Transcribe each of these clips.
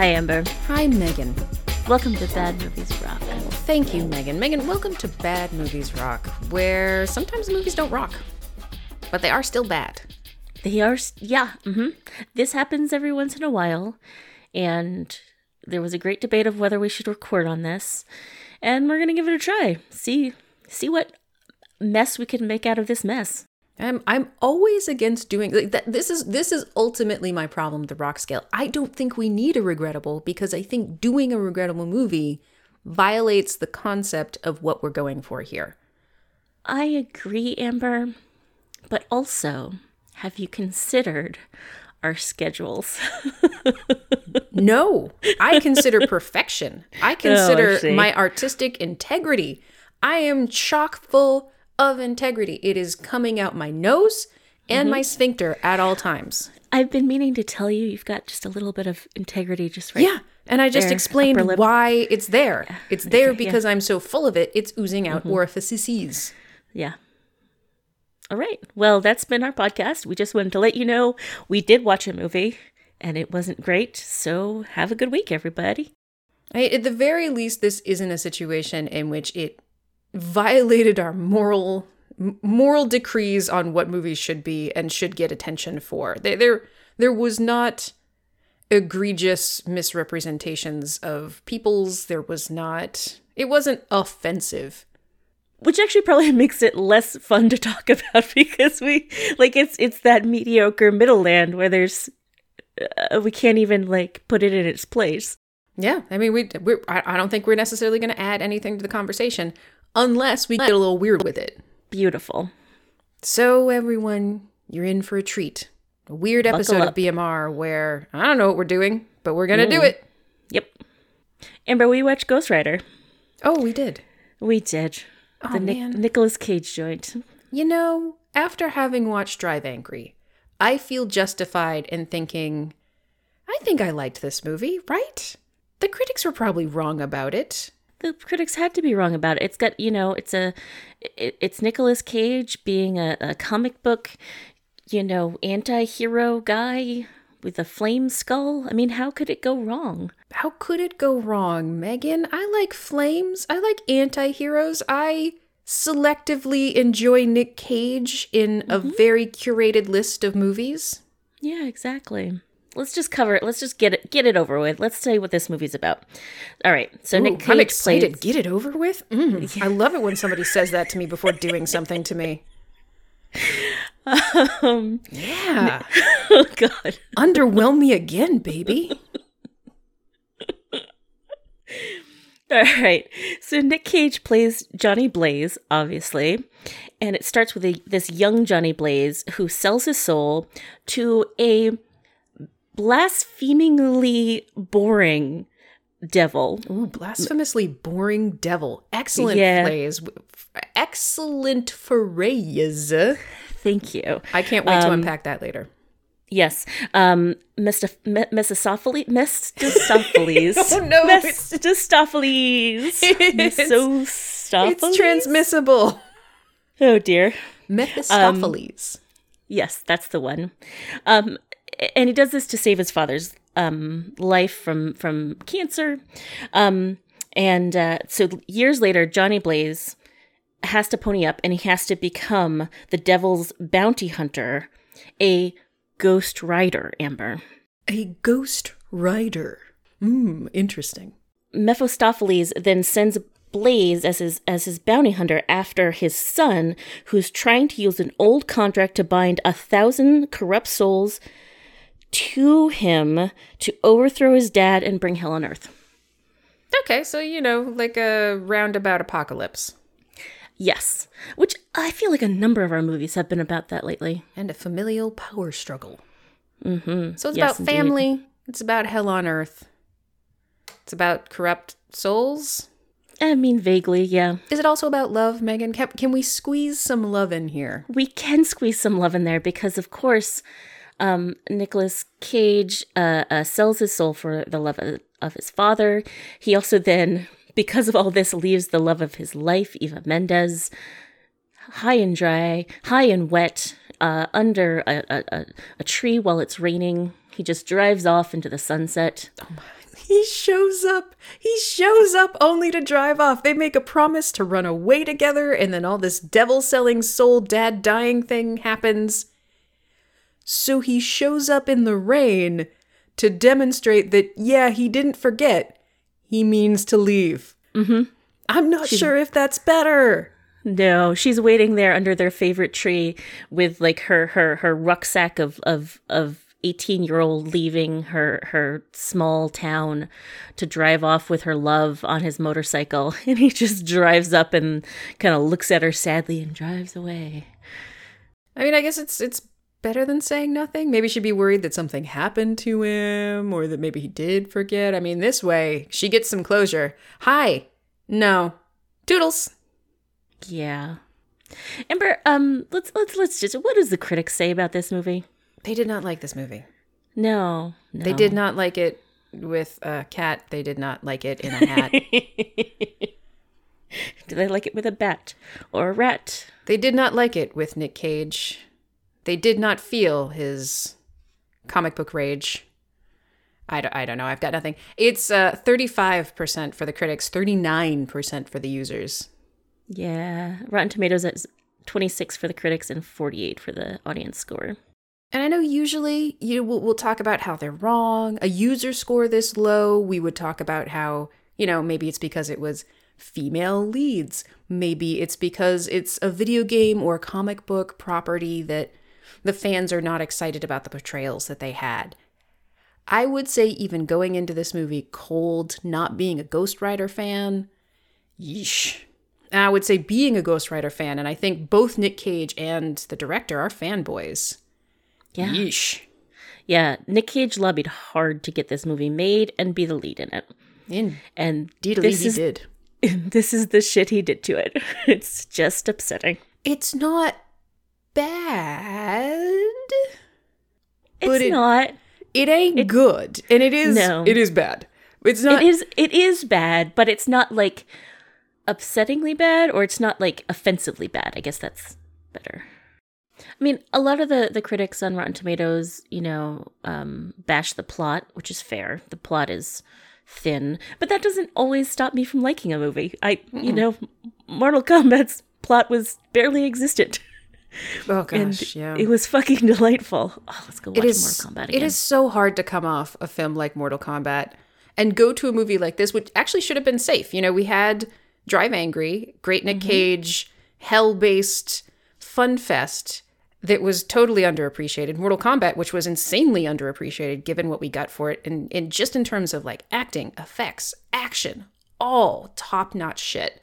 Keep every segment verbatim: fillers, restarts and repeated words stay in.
Hi, Amber. Hi, Megan. Welcome to Bad Movies Rock. Well, thank you, Megan. Megan, welcome to Bad Movies Rock, where sometimes movies don't rock, but they are still bad. They are, yeah. Mm-hmm. This happens every once in a while, and there was a great debate of whether we should record on this, and we're going to give it a try. See, see what mess we can make out of this mess. I'm I'm always against doing like that. This is this is ultimately my problem with the rock scale. I don't think we need a regrettable because I think doing a regrettable movie violates the concept of what we're going for here. I agree, Amber. But also, have you considered our schedules? No. I consider perfection. I consider oh, I my artistic integrity. I am chock full of integrity. It is coming out my nose and mm-hmm. my sphincter at all times. I've been meaning to tell you, you've got just a little bit of integrity just right. Yeah, and I just there, explained why it's there. Yeah. It's there okay, because yeah. I'm so full of it, it's oozing out mm-hmm. orifices. Yeah. All right. Well, that's been our podcast. We just wanted to let you know we did watch a movie and it wasn't great. So have a good week, everybody. I, at the very least, this isn't a situation in which it violated our moral moral decrees on what movies should be and should get attention for. There, there was not egregious misrepresentations of peoples. There was not, it wasn't offensive. Which actually probably makes it less fun to talk about because we, like, it's it's that mediocre middle land where there's, uh, we can't even, like, put it in its place. Yeah, I mean, we we're, I don't think we're necessarily going to add anything to the conversation. Unless we get a little weird with it. Beautiful. So everyone, you're in for a treat. A weird Buckle episode up. Of B M R where I don't know what we're doing, but we're going to mm. do it. Yep. Amber, we watched Ghost Rider. Oh, we did. We did. Oh, the man. Nic- Nicolas Cage joint. You know, after having watched Drive Angry, I feel justified in thinking, I think I liked this movie, right? The critics were probably wrong about it. The critics had to be wrong about it. It's got, you know, it's a, it, it's Nicolas Cage being a, a comic book, you know, anti-hero guy with a flame skull. I mean, how could it go wrong? How could it go wrong, Megan? I like flames. I like anti-heroes. I selectively enjoy Nick Cage in mm-hmm. a very curated list of movies. Yeah, exactly. Let's just cover it. Let's just get it get it over with. Let's tell you what this movie's about. All right. So Ooh, Nick Cage I'm excited. Plays... Get it over with? Mm, yeah. I love it when somebody says that to me before doing something to me. Um, yeah. Nick... Oh, God. Underwhelm me again, baby. All right. So Nick Cage plays Johnny Blaze, obviously. And it starts with a, this young Johnny Blaze who sells his soul to a... blasphemingly boring devil. Ooh, blasphemously boring devil. Excellent yeah. phrase. Excellent phrase. Thank you. I can't wait um, to unpack that later. Yes. Um, Mephistopheles. Mephistopheles. Oh, no. Mephistopheles. It's, it's transmissible. Oh, dear. Mephistopheles. Um, yes, that's the one. Um, And he does this to save his father's um, life from from cancer. Um, and uh, so years later, Johnny Blaze has to pony up and he has to become the devil's bounty hunter, a ghost rider, Amber. A ghost rider. Hmm, interesting. Mephistopheles then sends Blaze as his as his bounty hunter after his son, who's trying to use an old contract to bind a thousand corrupt souls to him to overthrow his dad and bring hell on earth. Okay, so, you know, like a roundabout apocalypse. Yes, which I feel like a number of our movies have been about that lately. And a familial power struggle. Mm-hmm. So it's yes, about family. Indeed. It's about hell on earth. It's about corrupt souls. I mean, vaguely, yeah. Is it also about love, Megan? Can, can we squeeze some love in here? We can squeeze some love in there because, of course... Um, Nicolas Cage uh, uh, sells his soul for the love of, of his father. He also then, because of all this, leaves the love of his life, Eva Mendes, high and dry, high and wet, uh, under a, a, a tree while it's raining. He just drives off into the sunset. Oh my. He shows up. He shows up only to drive off. They make a promise to run away together, and then all this devil-selling soul dad dying thing happens. So he shows up in the rain to demonstrate that, yeah, he didn't forget. He means to leave. Mm-hmm. I'm not she's, sure if that's better. No, she's waiting there under their favorite tree with like her her, her rucksack of of of eighteen-year-old leaving her her small town to drive off with her love on his motorcycle, and he just drives up and kind of looks at her sadly and drives away. I mean, I guess it's it's better than saying nothing. Maybe she'd be worried that something happened to him or that maybe he did forget. I mean, this way she gets some closure. Hi. No. Toodles. Yeah. Amber, um let's let's let's just what does the critics say about this movie? They did not like this movie. No, no. They did not like it with a cat. They did not like it in a hat. Did they like it with a bat or a rat? They did not like it with Nick Cage. They did not feel his comic book rage. I don't, I don't know. I've got nothing. It's uh, thirty-five percent for the critics, thirty-nine percent for the users. Yeah. Rotten Tomatoes at twenty-six for the critics and forty-eight for the audience score. And I know usually you we'll, we'll talk about how they're wrong. A user score this low, we would talk about how, you know, maybe it's because it was female leads. Maybe it's because it's a video game or comic book property that the fans are not excited about the portrayals that they had. I would say even going into this movie cold, not being a Ghost Rider fan, yeesh. And I would say being a Ghost Rider fan, and I think both Nick Cage and the director are fanboys. Yeah. Yeesh. Yeah, Nick Cage lobbied hard to get this movie made and be the lead in it. In and this he is, did. This is the shit he did to it. It's just upsetting. It's not bad. It's it, not. It ain't it, good, and it is. No. It is bad. It's not. It is. It is bad, but it's not like upsettingly bad, or it's not like offensively bad. I guess that's better. I mean, a lot of the, the critics on Rotten Tomatoes, you know, um, bash the plot, which is fair. The plot is thin, but that doesn't always stop me from liking a movie. I, mm-mm. you know, Mortal Kombat's plot was barely existent. Oh gosh, and yeah, it was fucking delightful. Oh, let's go watch it is, Mortal Kombat again. It is so hard to come off a film like Mortal Kombat and go to a movie like this, which actually should have been safe. You know, we had Drive Angry, great Nick mm-hmm. Cage, hell-based fun fest that was totally underappreciated. Mortal Kombat, which was insanely underappreciated given what we got for it, and, and just in terms of like acting, effects, action, all top-notch shit.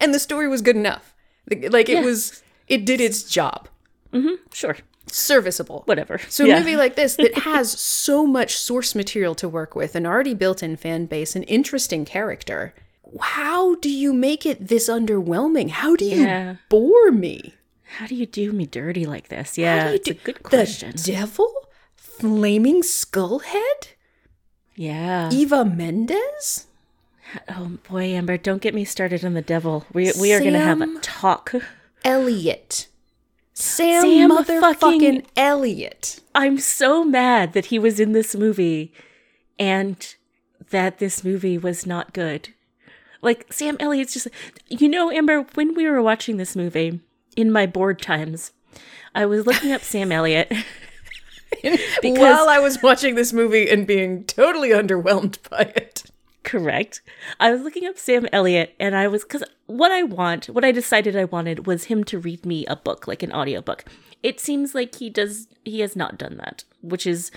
And the story was good enough. Like it yeah. was, it did its job. Mm-hmm. Sure. Serviceable. Whatever. So yeah. a movie like this that has so much source material to work with, an already built-in fan base, an interesting character. How do you make it this underwhelming? How do you yeah. bore me? How do you do me dirty like this? Yeah, do do it's a good question. The devil? Flaming Skullhead? Yeah. Eva Mendes? Oh, boy, Amber, don't get me started on the devil. We we are going to have a talk. Elliott. Sam, Sam motherfucking Elliott. I'm so mad that he was in this movie and that this movie was not good. Like, Sam Elliott's just... You know, Amber, when we were watching this movie... In my bored times, I was looking up Sam Elliott. While I was watching this movie and being totally underwhelmed by it. Correct. I was looking up Sam Elliott and I was, because what I want, what I decided I wanted was him to read me a book, like an audiobook. It seems like he does, he has not done that, which is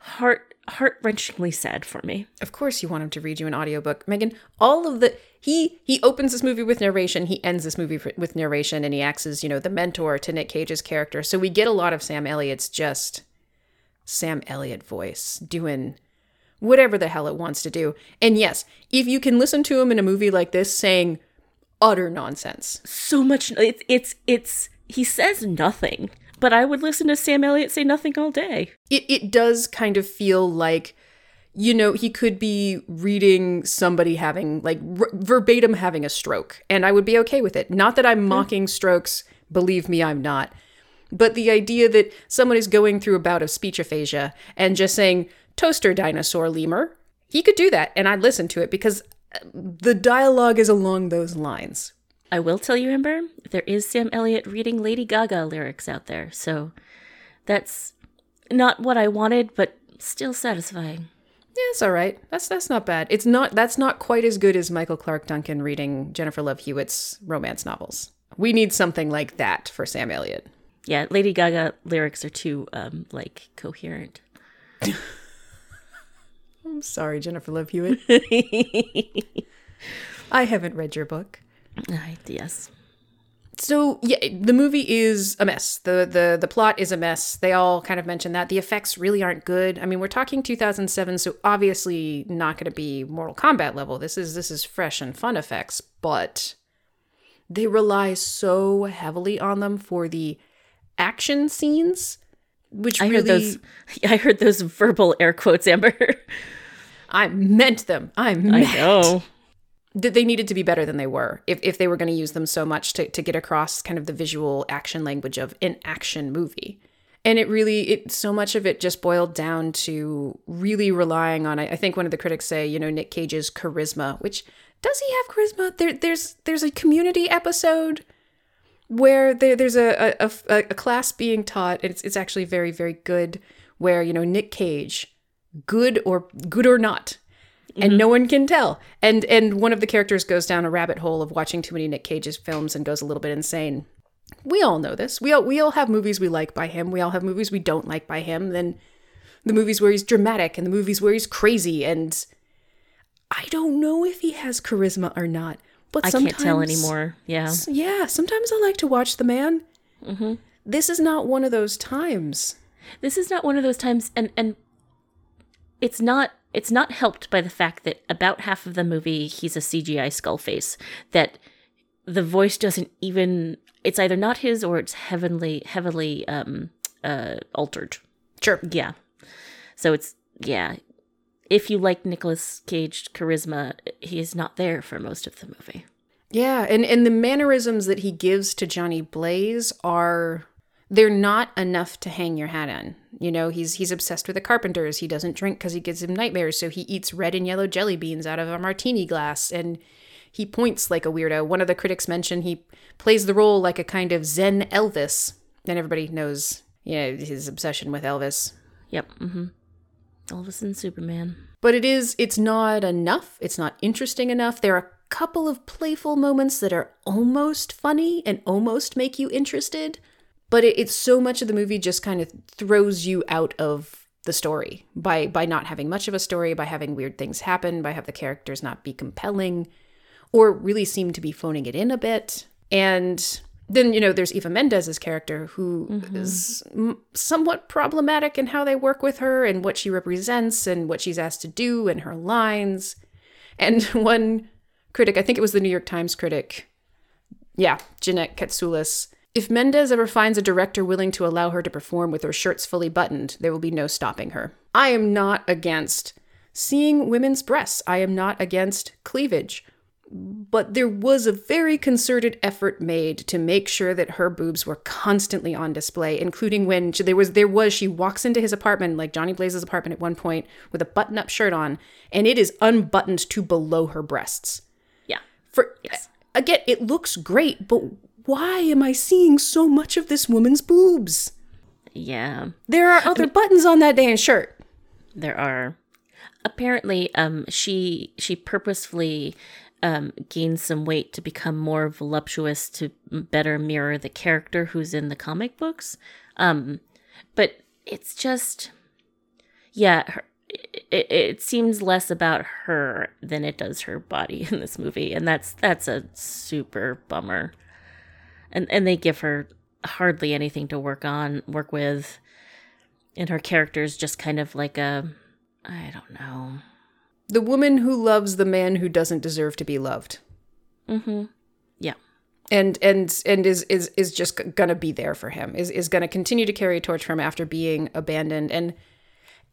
heart, heart-wrenchingly sad for me. Of course you want him to read you an audiobook. Megan, all of the... He he opens this movie with narration, he ends this movie with narration, and he acts as, you know, the mentor to Nick Cage's character. So we get a lot of Sam Elliott's just Sam Elliott voice doing whatever the hell it wants to do. And yes, if you can listen to him in a movie like this saying utter nonsense. So much, it's, it's, it's he says nothing, but I would listen to Sam Elliott say nothing all day. It It does kind of feel like, you know, he could be reading somebody having, like, r- verbatim having a stroke, and I would be okay with it. Not that I'm mocking strokes, believe me, I'm not. But the idea that someone is going through a bout of speech aphasia and just saying, toaster dinosaur lemur, He could do that, and I'd listen to it because the dialogue is along those lines. I will tell you, Amber, there is Sam Elliott reading Lady Gaga lyrics out there, so that's not what I wanted, but still satisfying. Yeah, it's all right. That's that's not bad. It's not that's not quite as good as Michael Clark Duncan reading Jennifer Love Hewitt's romance novels. We need something like that for Sam Elliott. Yeah, Lady Gaga lyrics are too um, like coherent. I'm sorry, Jennifer Love Hewitt. I haven't read your book. I, yes. So, yeah, the movie is a mess. The, the the plot is a mess. They all kind of mention that. The effects really aren't good. I mean, we're talking two thousand seven, so obviously not going to be Mortal Kombat level. This is this is fresh and fun effects, but they rely so heavily on them for the action scenes, which I really... Heard those, I heard those verbal air quotes, Amber. I meant them. I meant I know. That they needed to be better than they were if, if they were going to use them so much to, to get across kind of the visual action language of an action movie. And it really, it so much of it just boiled down to really relying on, I, I think one of the critics say, you know, Nick Cage's charisma, which, does he have charisma? There, there's there's a Community episode where there, there's a, a, a, a class being taught, and it's, it's actually very, very good, where, you know, Nick Cage, good or good or not, and mm-hmm. no one can tell. And and one of the characters goes down a rabbit hole of watching too many Nick Cage's films and goes a little bit insane. We all know this. We all we all have movies we like by him. We all have movies we don't like by him. Then the movies where he's dramatic and the movies where he's crazy. And I don't know if he has charisma or not. But I sometimes, can't tell anymore. Yeah. Yeah. Sometimes I like to watch the man. Mm-hmm. This is not one of those times. This is not one of those times. And, and it's not... It's not helped by the fact that about half of the movie, he's a C G I skull face, that the voice doesn't even, it's either not his or it's heavily, heavily um, uh, altered. Sure. Yeah. So it's, yeah. If you like Nicolas Cage's charisma, he is not there for most of the movie. Yeah. And, and the mannerisms that he gives to Johnny Blaze are... They're not enough to hang your hat on. You know, he's he's obsessed with the Carpenters. He doesn't drink because he gives him nightmares, so he eats red and yellow jelly beans out of a martini glass, and he points like a weirdo. One of the critics mentioned he plays the role like a kind of Zen Elvis, and everybody knows, you know, his obsession with Elvis. Yep. Mm-hmm. Elvis and Superman. But it is, it's not enough. It's not interesting enough. There are a couple of playful moments that are almost funny and almost make you interested. But it, it's so much of the movie just kind of throws you out of the story by by not having much of a story, by having weird things happen, by having the characters not be compelling or really seem to be phoning it in a bit. And then, you know, there's Eva Mendes' character who mm-hmm. is somewhat problematic in how they work with her and what she represents and what she's asked to do and her lines. And one critic, I think it was the New York Times critic, yeah, Jeanette Katsoulis, if Mendes ever finds a director willing to allow her to perform with her shirts fully buttoned, there will be no stopping her. I am not against seeing women's breasts. I am not against cleavage. But there was a very concerted effort made to make sure that her boobs were constantly on display, including when she, there was, there was, she walks into his apartment, like Johnny Blaze's apartment at one point, with a button-up shirt on, and it is unbuttoned to below her breasts. Yeah. For yes. Again, it looks great, but... Why am I seeing so much of this woman's boobs? Yeah. There are other I mean, buttons on that damn shirt. There are. Apparently, um, she she purposefully um, gained some weight to become more voluptuous to better mirror the character who's in the comic books. Um, but it's just, yeah, her, it, it seems less about her than it does her body in this movie. And that's that's a super bummer. And and they give her hardly anything to work on, work with. And her character's just kind of like a, I don't know. The woman who loves the man who doesn't deserve to be loved. Mm-hmm. Yeah. And and and is is, is just going to be there for him, is, is going to continue to carry a torch for him after being abandoned. And,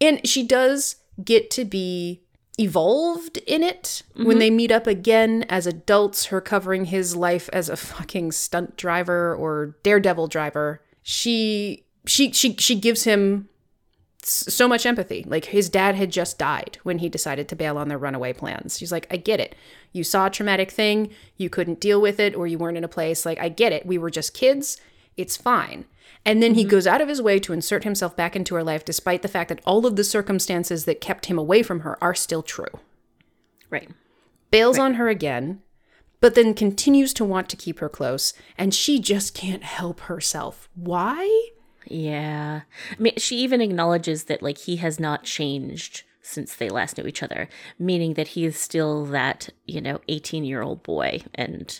and she does get to be... evolved in it mm-hmm. when they meet up again as adults, her covering his life as a fucking stunt driver or daredevil driver. She she she she gives him so much empathy. Like, his dad had just died when he decided to bail on their runaway plans. She's like, I get it. You saw a traumatic thing. You couldn't deal with it, or you weren't in a place. Like, I get it. We were just kids. It's fine. And then he mm-hmm. goes out of his way to insert himself back into her life, despite the fact that all of the circumstances that kept him away from her are still true. Right. Bails right. on her again, but then continues to want to keep her close, and she just can't help herself. Why? Yeah. I mean, she even acknowledges that, like, he has not changed since they last knew each other, meaning that he is still that, you know, eighteen-year-old boy and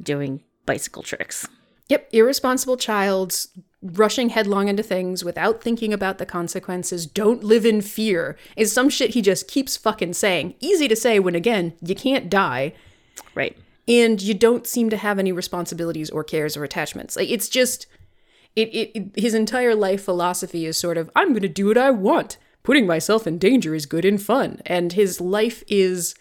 doing bicycle tricks. Yep, irresponsible child, rushing headlong into things without thinking about the consequences. Don't live in fear is some shit he just keeps fucking saying. Easy to say when, again, you can't die. Right. And you don't seem to have any responsibilities or cares or attachments. Like, it's just, it, it, it his entire life philosophy is sort of, I'm going to do what I want. Putting myself in danger is good and fun. And his life is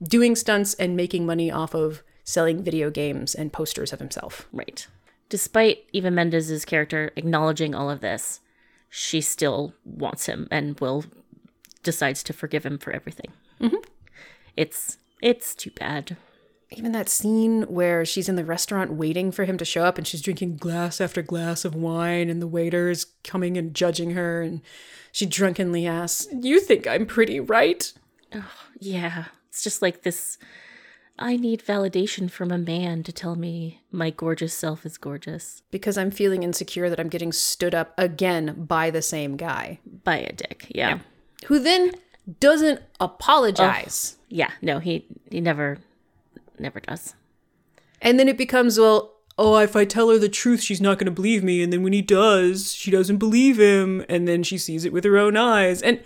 doing stunts and making money off of selling video games and posters of himself. Right. Despite Eva Mendes' character acknowledging all of this, she still wants him and will decides to forgive him for everything. Mm-hmm. It's it's too bad. Even that scene where she's in the restaurant waiting for him to show up and she's drinking glass after glass of wine and the waiter is coming and judging her and she drunkenly asks, you think I'm pretty, right? Oh, yeah. It's just like this, I need validation from a man to tell me my gorgeous self is gorgeous. Because I'm feeling insecure that I'm getting stood up again by the same guy. By a dick, yeah. yeah. Who then doesn't apologize. Oh, yeah, no, he, he never, never does. And then it becomes, well, oh, if I tell her the truth, she's not going to believe me. And then when he does, she doesn't believe him. And then she sees it with her own eyes. And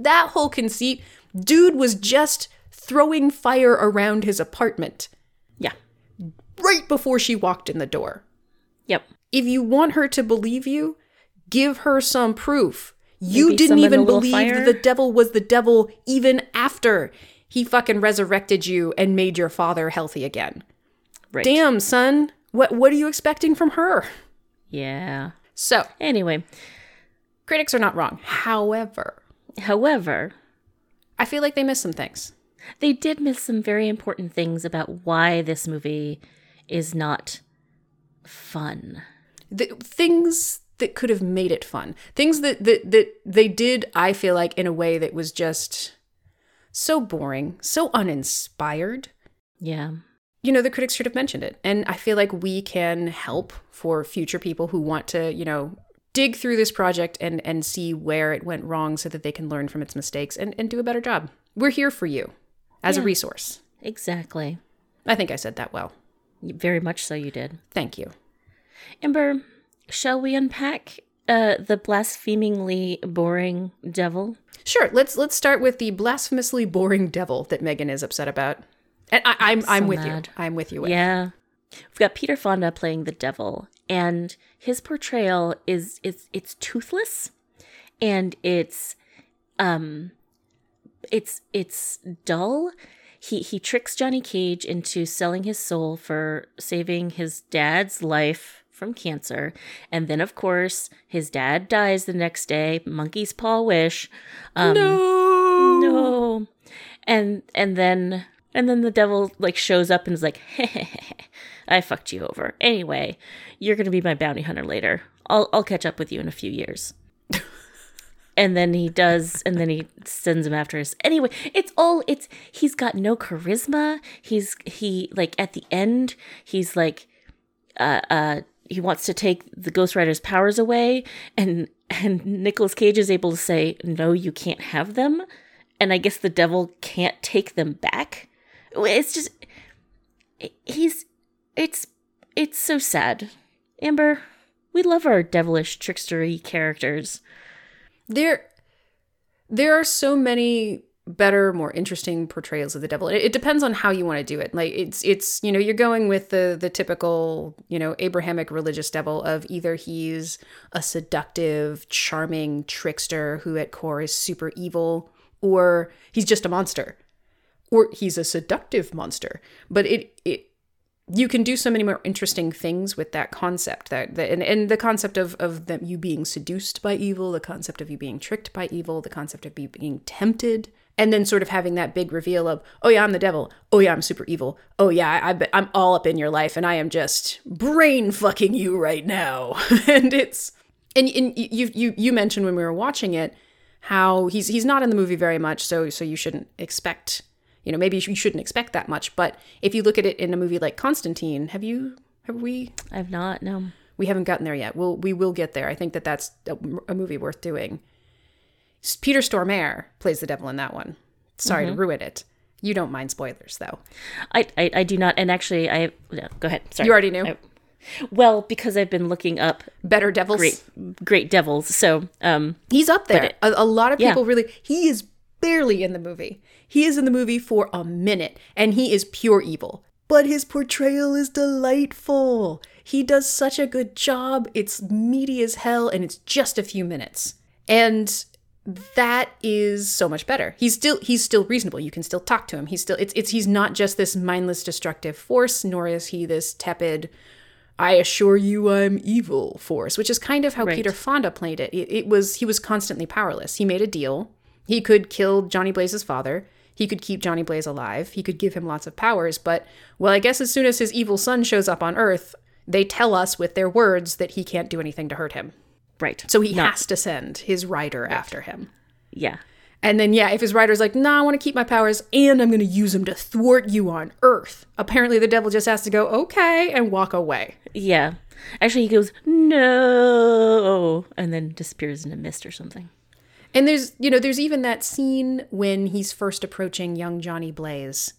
that whole conceit, dude was just throwing fire around his apartment. Yeah. Right before she walked in the door. Yep. If you want her to believe you, give her some proof. You Maybe didn't even believe that the devil was the devil even after he fucking resurrected you and made your father healthy again. Right. Damn, son. What what are you expecting from her? Yeah. So. Anyway. Critics are not wrong. However. However. I feel like they missed some things. They did miss some very important things about why this movie is not fun. The things that could have made it fun. Things that, that, that they did, I feel like, in a way that was just so boring, so uninspired. Yeah. You know, the critics should have mentioned it. And I feel like we can help for future people who want to, you know, dig through this project and, and see where it went wrong so that they can learn from its mistakes and, and do a better job. We're here for you. As yeah, a resource. Exactly. I think I said that well. Very much so you did. Thank you. Ember, shall we unpack uh, the blasphemingly boring devil? Sure. Let's let's start with the blasphemously boring devil that Megan is upset about. And I, I'm, I'm so with mad. you. I'm with you. With. Yeah. We've got Peter Fonda playing the devil, and his portrayal is, is it's toothless, and it's... um. It's it's dull. He he tricks Johnny Cage into selling his soul for saving his dad's life from cancer. And then, of course, his dad dies the next day. Monkey's paw wish. Um, no. No. And and then and then the devil like shows up and is like, hey, hey, hey, I fucked you over. Anyway, you're going to be my bounty hunter later. I'll I'll catch up with you in a few years. And then he does, and then he sends him after us. Anyway, it's all, it's, he's got no charisma. He's, he, like, at the end, he's, like, uh, uh, he wants to take the Ghost Rider's powers away, and, and Nicolas Cage is able to say, no, you can't have them. And I guess the devil can't take them back. It's just, he's, it's, it's so sad. Amber, we love our devilish, trickstery characters. There there are so many better, more interesting portrayals of the devil. It, it depends on how you want to do it. Like, it's, it's you know, you're going with the, the typical, you know, Abrahamic religious devil of either he's a seductive, charming trickster who at core is super evil, or he's just a monster, or he's a seductive monster. But it, it you can do so many more interesting things with that concept, that, that and, and the concept of, of them, you being seduced by evil, the concept of you being tricked by evil, the concept of you being tempted, and then sort of having that big reveal of, oh yeah, I'm the devil. Oh yeah, I'm super evil. Oh yeah, I, I, I'm all up in your life and I am just brain fucking you right now. And it's, and, and you, you, you mentioned when we were watching it, how he's, he's not in the movie very much. So, so you shouldn't expect, you know, maybe you shouldn't expect that much, but if you look at it in a movie like Constantine, have you, have we? I've not, no. We haven't gotten there yet. We'll, we will get there. I think that that's a, a movie worth doing. Peter Stormare plays the devil in that one. Sorry mm-hmm. to ruin it. You don't mind spoilers, though. I, I, I do not. And actually, I, no, go ahead. Sorry. You already knew? I, well, because I've been looking up. Better devils? Great, great devils. So. Um, He's up there. It, a, a lot of people yeah. really, he is barely in the movie. He is in the movie for a minute, and he is pure evil. But his portrayal is delightful. He does such a good job. It's meaty as hell, and it's just a few minutes. And that is so much better. He's still he's still reasonable. You can still talk to him. He's still it's it's he's not just this mindless destructive force, nor is he this tepid, I assure you I'm evil force, which is kind of how right. Peter Fonda played it. it. It was he was constantly powerless. He made a deal. He could kill Johnny Blaze's father. He could keep Johnny Blaze alive. He could give him lots of powers. But, well, I guess as soon as his evil son shows up on Earth, they tell us with their words that he can't do anything to hurt him. Right. So he Not. has to send his rider right. after him. Yeah. And then, yeah, if his rider's like, nah, I want to keep my powers and I'm going to use them to thwart you on Earth. Apparently the devil just has to go, okay, and walk away. Yeah. Actually, he goes, no, and then disappears in a mist or something. And there's, you know, there's even that scene when he's first approaching young Johnny Blaze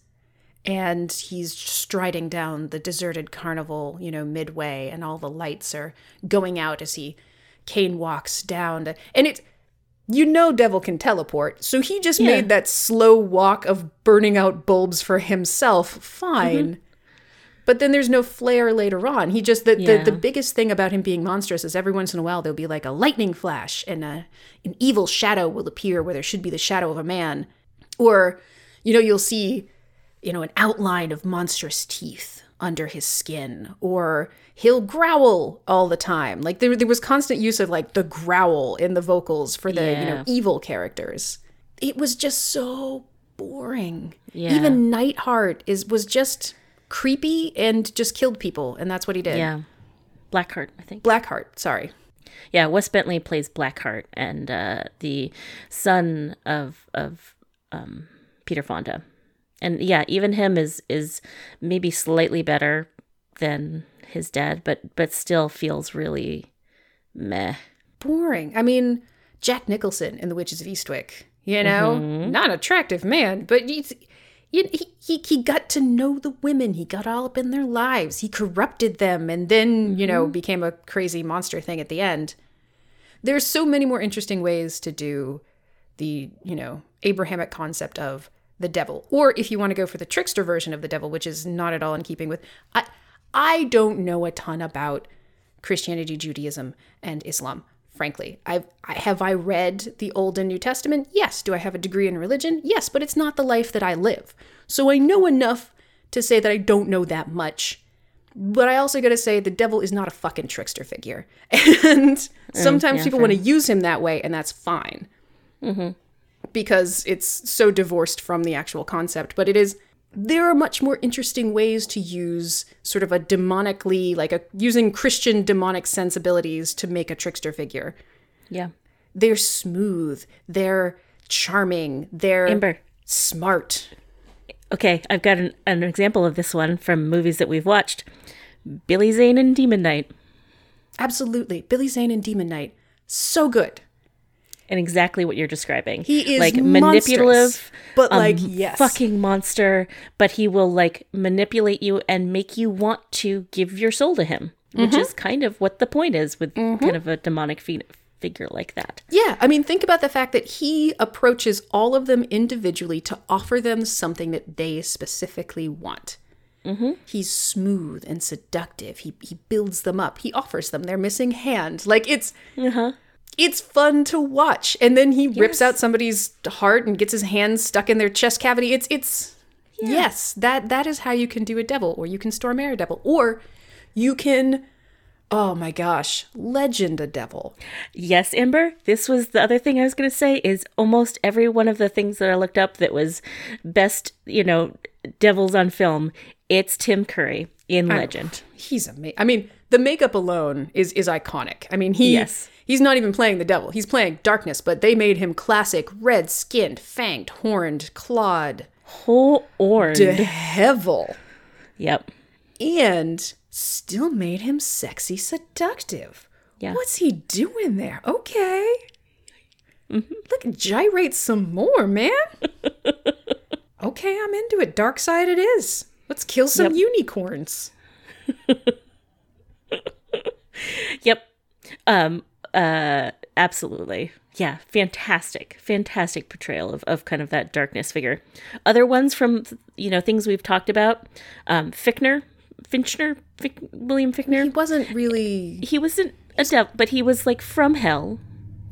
and he's striding down the deserted carnival, you know, midway, and all the lights are going out as he, Kane walks down. To, and it's, you know, devil can teleport. So he just yeah. made that slow walk of burning out bulbs for himself. Fine. Mm-hmm. But then there's no flare later on. He just, the, yeah. the the biggest thing about him being monstrous is every once in a while there'll be like a lightning flash and a, an evil shadow will appear where there should be the shadow of a man. Or, you know, you'll see, you know, an outline of monstrous teeth under his skin. Or he'll growl all the time. Like there there was constant use of like the growl in the vocals for the, yeah. you know, evil characters. It was just so boring. Yeah. Even Nightheart is was just... creepy and just killed people, and that's what he did. Yeah. Blackheart, I think. Blackheart, sorry. Yeah, Wes Bentley plays Blackheart, and uh, the son of of um, Peter Fonda. And yeah, even him is is maybe slightly better than his dad, but but still feels really meh. Boring. I mean, Jack Nicholson in The Witches of Eastwick, you know? Mm-hmm. Not an attractive man, but he's... He, he he got to know the women. He got all up in their lives. He corrupted them and then, you know, mm-hmm. became a crazy monster thing at the end. There's so many more interesting ways to do the, you know, Abrahamic concept of the devil. Or if you want to go for the trickster version of the devil, which is not at all in keeping with... I, I don't know a ton about Christianity, Judaism, and Islam. Frankly, I've, I have I read the Old and New Testament? Yes. Do I have a degree in religion? Yes, but it's not the life that I live. So I know enough to say that I don't know that much. But I also got to say the devil is not a fucking trickster figure. And mm, sometimes yeah, people want to use him that way, and that's fine. Mm-hmm. Because it's so divorced from the actual concept. But it is... there are much more interesting ways to use sort of a demonically, like a using Christian demonic sensibilities to make a trickster figure. Yeah. They're smooth. They're charming. They're Amber. Smart. Okay. I've got an, an example of this one from movies that we've watched. Billy Zane and Demon Knight. Absolutely. Billy Zane and Demon Knight. So good. And exactly what you're describing. He is like manipulative, but like um, yes, fucking monster. But he will like manipulate you and make you want to give your soul to him, mm-hmm. which is kind of what the point is with mm-hmm. kind of a demonic fe- figure like that. Yeah, I mean, think about the fact that he approaches all of them individually to offer them something that they specifically want. Mm-hmm. He's smooth and seductive. He he builds them up. He offers them their missing hand. Like it's. Uh-huh. It's fun to watch. And then he yes. rips out somebody's heart and gets his hands stuck in their chest cavity. It's, it's, Yeah. Yes, that that is how you can do a devil, or you can Stormare a devil, or you can, oh my gosh, Legend a devil. Yes, Ember, this was the other thing I was going to say, is almost every one of the things that I looked up that was best, you know, devils on film, it's Tim Curry in Legend. I, he's amazing. I mean, the makeup alone is is iconic. I mean, he yes. he's not even playing the devil. He's playing darkness, but they made him classic red-skinned, fanged, horned, clawed. Whole orange. Devil. Yep. And still made him sexy seductive. Yeah. What's he doing there? Okay. Mm-hmm. Look, gyrate some more, man. Okay, I'm into it. Dark side it is. Let's kill some yep. unicorns. Yep. Um. Uh. Absolutely. Yeah, fantastic, fantastic portrayal of, of kind of that darkness figure. Other ones from, you know, things we've talked about, um, Fichtner, Finchner, Fick, William Fichtner. He wasn't really... He wasn't a devil, but he was, like, from hell.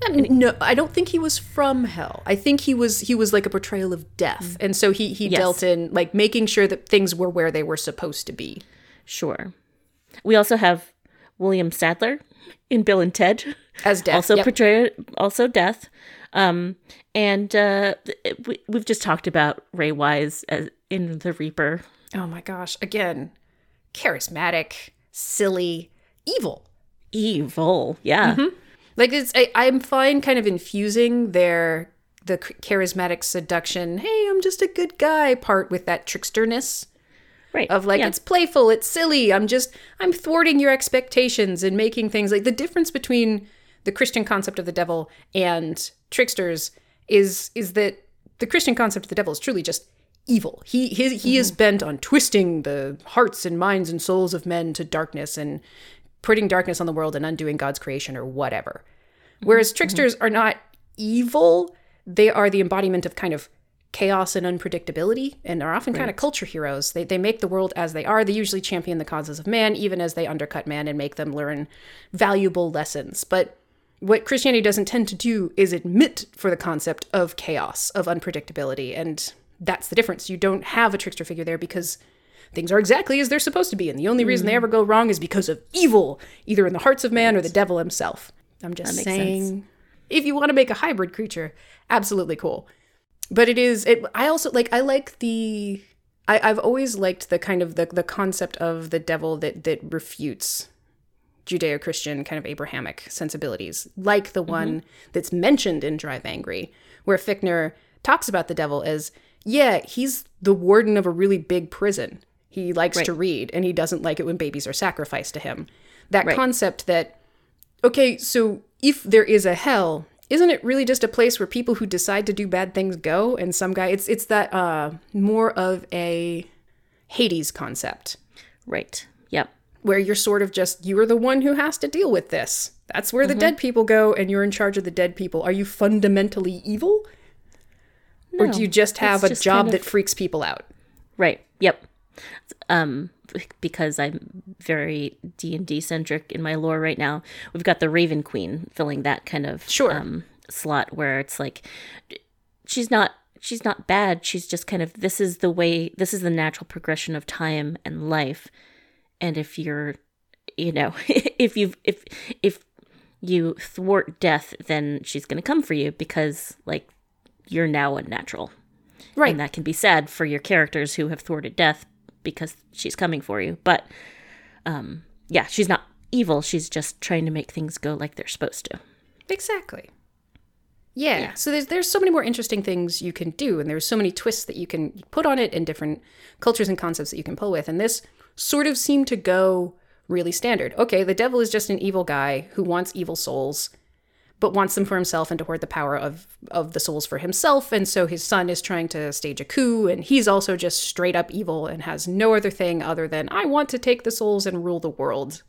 No, I don't think he was from hell. I think he was he was like a portrayal of death. And so he, he yes. dealt in, like, making sure that things were where they were supposed to be. Sure. We also have William Sadler in Bill and Ted. As death. Also yep. portray also death. Um, and uh, we, we've just talked about Ray Wise as, in The Reaper. Oh my gosh. Again, charismatic, silly, evil. Evil, yeah. Mm-hmm. Like, it's, I, I'm fine kind of infusing their the charismatic seduction, hey, I'm just a good guy part with that tricksterness. Right. Of like, yeah. it's playful, it's silly, I'm just, I'm thwarting your expectations and making things like the difference between the Christian concept of the devil and tricksters is is that the Christian concept of the devil is truly just evil. He he, he mm. is bent on twisting the hearts and minds and souls of men to darkness and putting darkness on the world and undoing God's creation or whatever. Whereas tricksters mm-hmm. are not evil. They are the embodiment of kind of chaos and unpredictability and are often right. kind of culture heroes. They they make the world as they are. They usually champion the causes of man, even as they undercut man and make them learn valuable lessons. But what Christianity doesn't tend to do is admit for the concept of chaos, of unpredictability. And that's the difference. You don't have a trickster figure there because things are exactly as they're supposed to be. And the only reason mm. they ever go wrong is because of evil, either in the hearts of man or the devil himself. I'm just saying, sense. If you want to make a hybrid creature, absolutely cool. But it is, it, I also like, I like the, I, I've always liked the kind of the, the concept of the devil that, that refutes Judeo-Christian kind of Abrahamic sensibilities, like the one mm-hmm. that's mentioned in Drive Angry, where Fichtner talks about the devil as, yeah, he's the warden of a really big prison. He likes right. to read, and he doesn't like it when babies are sacrificed to him. That right. concept that, okay, so if there is a hell, isn't it really just a place where people who decide to do bad things go? And some guy, it's it's that uh, more of a Hades concept. Right. Yep. Where you're sort of just, you are the one who has to deal with this. That's where mm-hmm. the dead people go, and you're in charge of the dead people. Are you fundamentally evil? No, or do you just have a just job kind of... that freaks people out? Right. Yep. Um, because I'm very D and D centric in my lore right now, we've got the Raven Queen filling that kind of sure. um, slot where it's like, she's not she's not bad. She's just kind of, this is the way, this is the natural progression of time and life. And if you're, you know, if you if if you thwart death, then she's going to come for you because, like, you're now unnatural. Right. And that can be sad for your characters who have thwarted death, because she's coming for you. But um, yeah, she's not evil. She's just trying to make things go like they're supposed to. Exactly. Yeah. yeah. So there's there's so many more interesting things you can do. And there's so many twists that you can put on it and different cultures and concepts that you can pull with. And this sort of seemed to go really standard. Okay, the devil is just an evil guy who wants evil souls, but wants them for himself and to hoard the power of, of the souls for himself. And so his son is trying to stage a coup, and he's also just straight up evil and has no other thing other than, I want to take the souls and rule the world.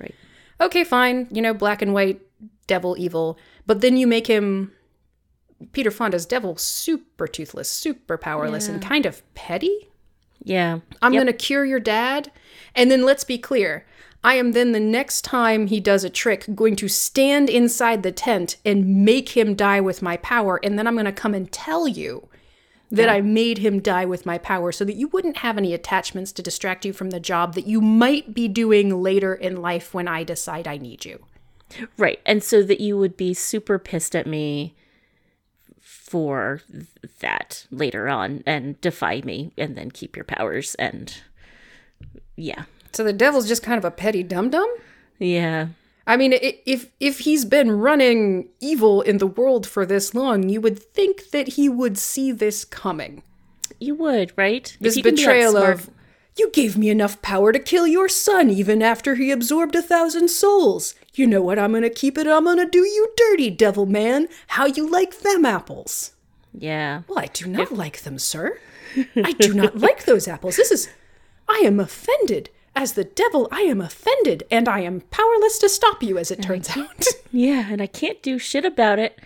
Right. Okay, fine. You know, black and white, devil, evil. But then you make him, Peter Fonda's devil, super toothless, super powerless, yeah. and kind of petty. Yeah. I'm yep. going to cure your dad. And then let's be clear. I am then the next time he does a trick going to stand inside the tent and make him die with my power. And then I'm going to come and tell you that yeah. I made him die with my power so that you wouldn't have any attachments to distract you from the job that you might be doing later in life when I decide I need you. Right. And so that you would be super pissed at me for that later on and defy me and then keep your powers and yeah. So the devil's just kind of a petty dum-dum? Yeah. I mean, if if he's been running evil in the world for this long, you would think that he would see this coming. You would, right? This betrayal be of, you gave me enough power to kill your son even after he absorbed a thousand souls. You know what? I'm going to keep it. I'm going to do you dirty, devil man. How you like them apples? Yeah. Well, I do not if- like them, sir. I do not like those apples. This is, I am offended. As the devil, I am offended, and I am powerless to stop you, as it turns out. Yeah, and I can't do shit about it.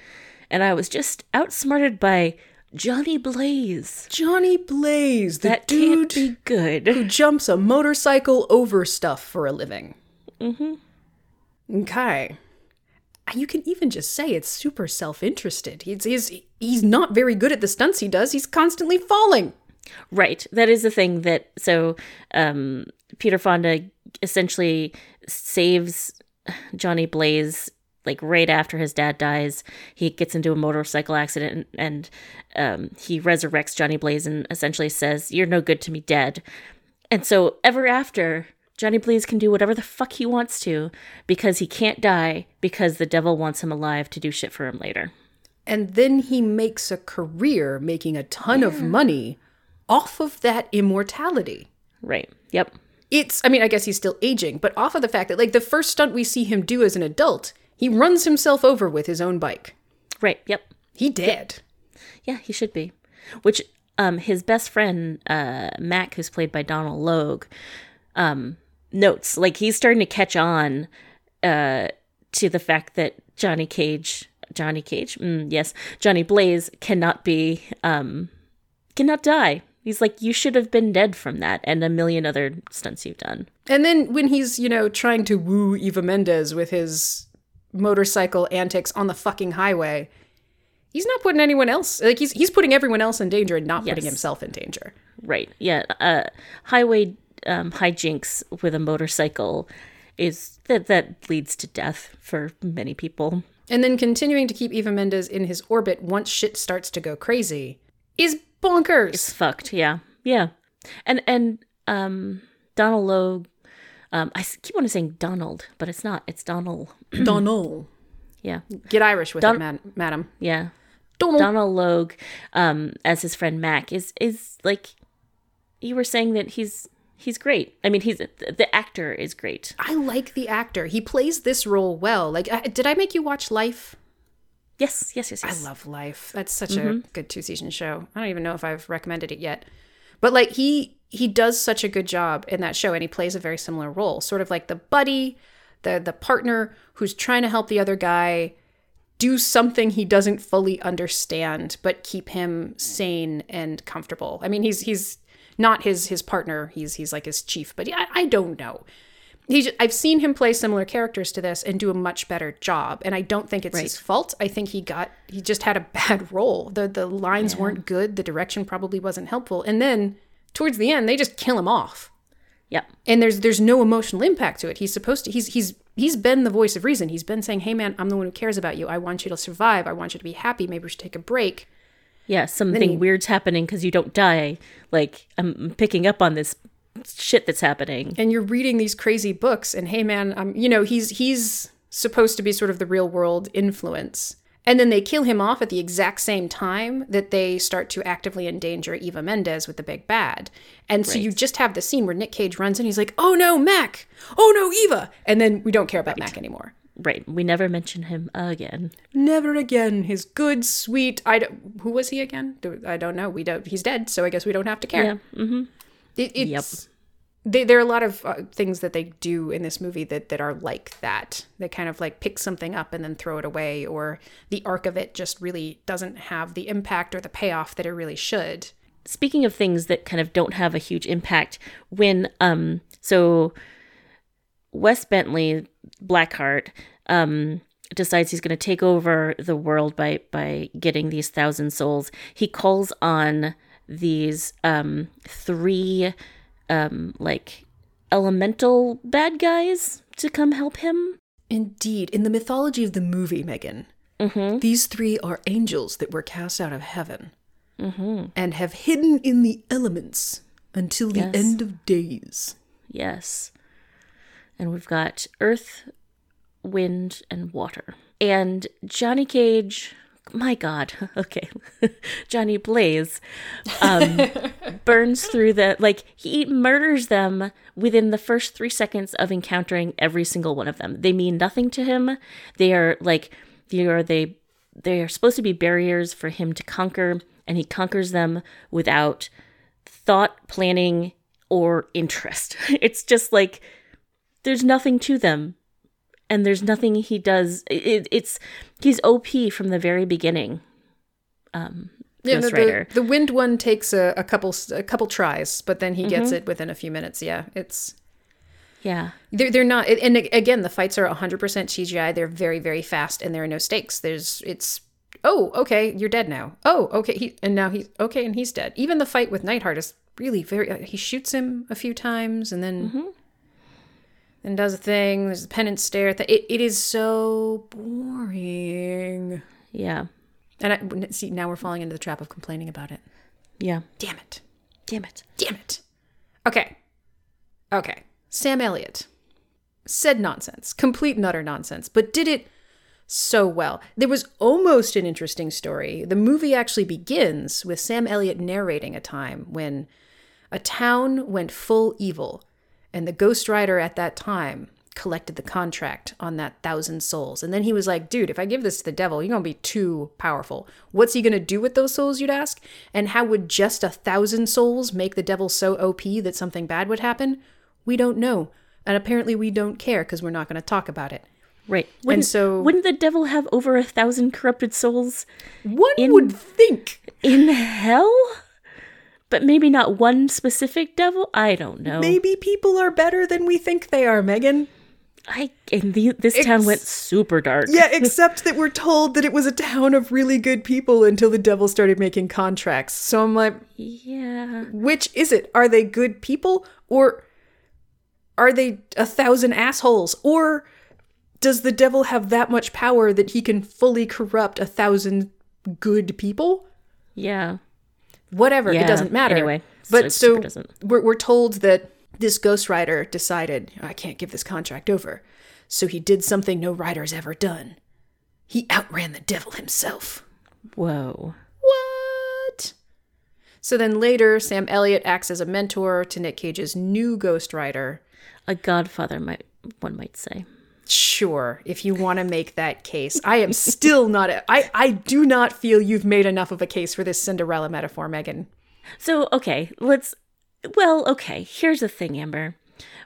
And I was just outsmarted by Johnny Blaze. Johnny Blaze, the that dude can't be good. Who jumps a motorcycle over stuff for a living. Mm-hmm. Okay. You can even just say it's super self-interested. He's, he's, he's not very good at the stunts he does. He's constantly falling. Right. That is the thing that, so, um, Peter Fonda essentially saves Johnny Blaze, like, right after his dad dies. He gets into a motorcycle accident and, and um, he resurrects Johnny Blaze and essentially says, you're no good to me dead. And so ever after, Johnny Blaze can do whatever the fuck he wants to because he can't die because the devil wants him alive to do shit for him later. And then he makes a career making a ton yeah. of money off of that immortality. Right. Yep. It's, I mean, I guess he's still aging, but off of the fact that, like, the first stunt we see him do as an adult, he runs himself over with his own bike. Right, yep. He dead. Yeah, he should be. Which, um, his best friend, uh, Mac, who's played by Donal Logue, um, notes, like, he's starting to catch on uh, to the fact that Johnny Cage, Johnny Cage? Mm, yes, Johnny Blaze cannot be, um, cannot die. He's like, you should have been dead from that and a million other stunts you've done. And then when he's, you know, trying to woo Eva Mendes with his motorcycle antics on the fucking highway, he's not putting anyone else, like, he's he's putting everyone else in danger and not yes. putting himself in danger. Right. Yeah. Uh, highway um, hijinks with a motorcycle is that that leads to death for many people. And then continuing to keep Eva Mendes in his orbit once shit starts to go crazy is bonkers. It's fucked, yeah. Yeah. And and um, Donal Logue, um, I keep on saying Donald, but it's not. It's Donal. Donal. Yeah. Get Irish with Don- it, mad- madam. Yeah. Donal. Donal Logue, um, as his friend Mac, is, is like, you were saying that he's he's great. I mean, he's the actor is great. I like the actor. He plays this role well. Like, I, did I make you watch Life? Yes, yes, yes, yes. I love Life. That's such mm-hmm. a good two-season show. I don't even know if I've recommended it yet. But, like, he he does such a good job in that show, and he plays a very similar role. Sort of like the buddy, the the partner who's trying to help the other guy do something he doesn't fully understand, but keep him sane and comfortable. I mean, he's he's not his his partner. He's he's like his chief, but I, I don't know. He just, I've seen him play similar characters to this and do a much better job. And I don't think it's right. his fault. I think he got, he just had a bad role. The the lines yeah. weren't good. The direction probably wasn't helpful. And then towards the end, they just kill him off. Yeah. And there's there's no emotional impact to it. He's supposed to, he's, he's, he's been the voice of reason. He's been saying, hey man, I'm the one who cares about you. I want you to survive. I want you to be happy. Maybe we should take a break. Yeah. Something he, weird's happening because you don't die. Like, I'm picking up on this shit that's happening, and you're reading these crazy books, and hey man, I'm you know he's he's supposed to be sort of the real world influence, and then they kill him off at the exact same time that they start to actively endanger Eva Mendes with the big bad. And so right. you just have the scene where Nick Cage runs in, he's like, oh no, Mac, oh no, Eva, and then we don't care about right. Mac anymore. Right. We never mention him again. Never again. His good, sweet, I don't, who was he again? I don't know. We don't. He's dead, so I guess we don't have to care. Yeah. Mm-hmm. It, it's, yep. They, there are a lot of uh, things that they do in this movie that, that are like that. They kind of like pick something up and then throw it away, or the arc of it just really doesn't have the impact or the payoff that it really should. Speaking of things that kind of don't have a huge impact, when, um, so Wes Bentley, Blackheart, um, decides he's going to take over the world by by getting these thousand souls. He calls on these um, three um, like elemental bad guys to come help him. Indeed. In the mythology of the movie, Megan, mm-hmm. these three are angels that were cast out of heaven mm-hmm. and have hidden in the elements until the yes. end of days. Yes. And we've got earth, wind, and water. And Johnny Cage, my God, okay, Johnny Blaze, um, burns through the, like, he murders them within the first three seconds of encountering every single one of them. They mean nothing to him. They are, like, they are, they, they are supposed to be barriers for him to conquer, and he conquers them without thought, planning, or interest. It's just, like, there's nothing to them. And there's nothing he does. It, it's he's O P from the very beginning. Um, yeah, Ghost Rider. The, the wind one takes a, a couple a couple tries, but then he mm-hmm. gets it within a few minutes. Yeah, it's yeah. They're they're not. And again, the fights are one hundred percent C G I. They're very very fast, and there are no stakes. There's it's oh okay, you're dead now. Oh okay, he and now he's okay, and he's dead. Even the fight with Nightheart is really very. He shoots him a few times, and then. Mm-hmm. And does a thing. There's a penance stare. It it is so boring. Yeah. And I, see, now we're falling into the trap of complaining about it. Yeah. Damn it. Damn it. Damn it. Okay. Okay. Sam Elliott said nonsense, complete and utter nonsense, but did it so well. There was almost an interesting story. The movie actually begins with Sam Elliott narrating a time when a town went full evil. And the Ghost Rider at that time collected the contract on that thousand souls. And then he was like, dude, if I give this to the devil, you're going to be too powerful. What's he going to do with those souls, you'd ask? And how would just a thousand souls make the devil so O P that something bad would happen? We don't know. And apparently we don't care because we're not going to talk about it. Right. Wouldn't, and so, wouldn't the devil have over a thousand corrupted souls? One in, would think. In hell? But maybe not one specific devil? I don't know. Maybe people are better than we think they are, Megan. I and the, this Ex- town went super dark. Yeah, except that we're told that it was a town of really good people until the devil started making contracts. So I'm like, yeah. Which is it? Are they good people? Or are they a thousand assholes? Or does the devil have that much power that he can fully corrupt a thousand good people? Yeah. Whatever, yeah. It doesn't matter. Anyway, but so, so we're, we're told that this Ghost Rider decided, oh, I can't give this contract over. So he did something no writer's ever done. He outran the devil himself. Whoa. What? So then later, Sam Elliott acts as a mentor to Nick Cage's new Ghost Rider. A godfather, might one might say. Sure, if you want to make that case. I am still not... A, I, I do not feel you've made enough of a case for this Cinderella metaphor, Megan. So, okay, let's... Well, okay, here's the thing, Amber.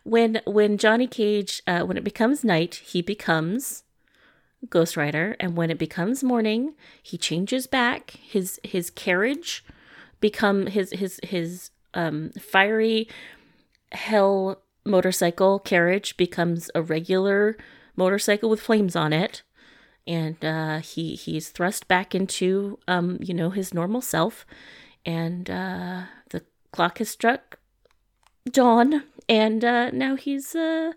When when Johnny Cage, uh, when it becomes night, he becomes Ghost Rider. And when it becomes morning, he changes back. His his carriage become... His, his, his um, fiery hell... motorcycle carriage becomes a regular motorcycle with flames on it, and uh he he's thrust back into um you know his normal self, and uh the clock has struck dawn, and uh now he's uh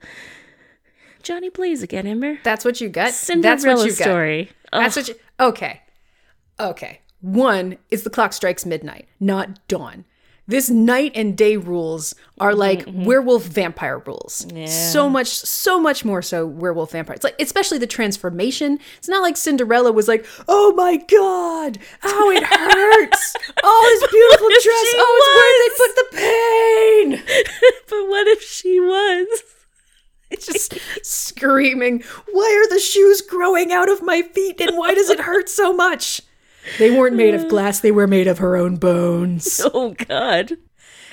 Johnny Blaze again, Amber. That's what you got. Cinderella that's what you story got. That's oh. what you okay okay one is the clock strikes midnight, not dawn. This night and day rules are like mm-hmm. werewolf vampire rules. Yeah. So much, so much more so werewolf vampire. It's like, especially the transformation. It's not like Cinderella was like, oh my God, oh, it hurts. Oh, this beautiful dress. Oh, it's where they put the pain. But what if she was? It's just screaming, why are the shoes growing out of my feet and why does it hurt so much? They weren't made of glass. They were made of her own bones. Oh, God.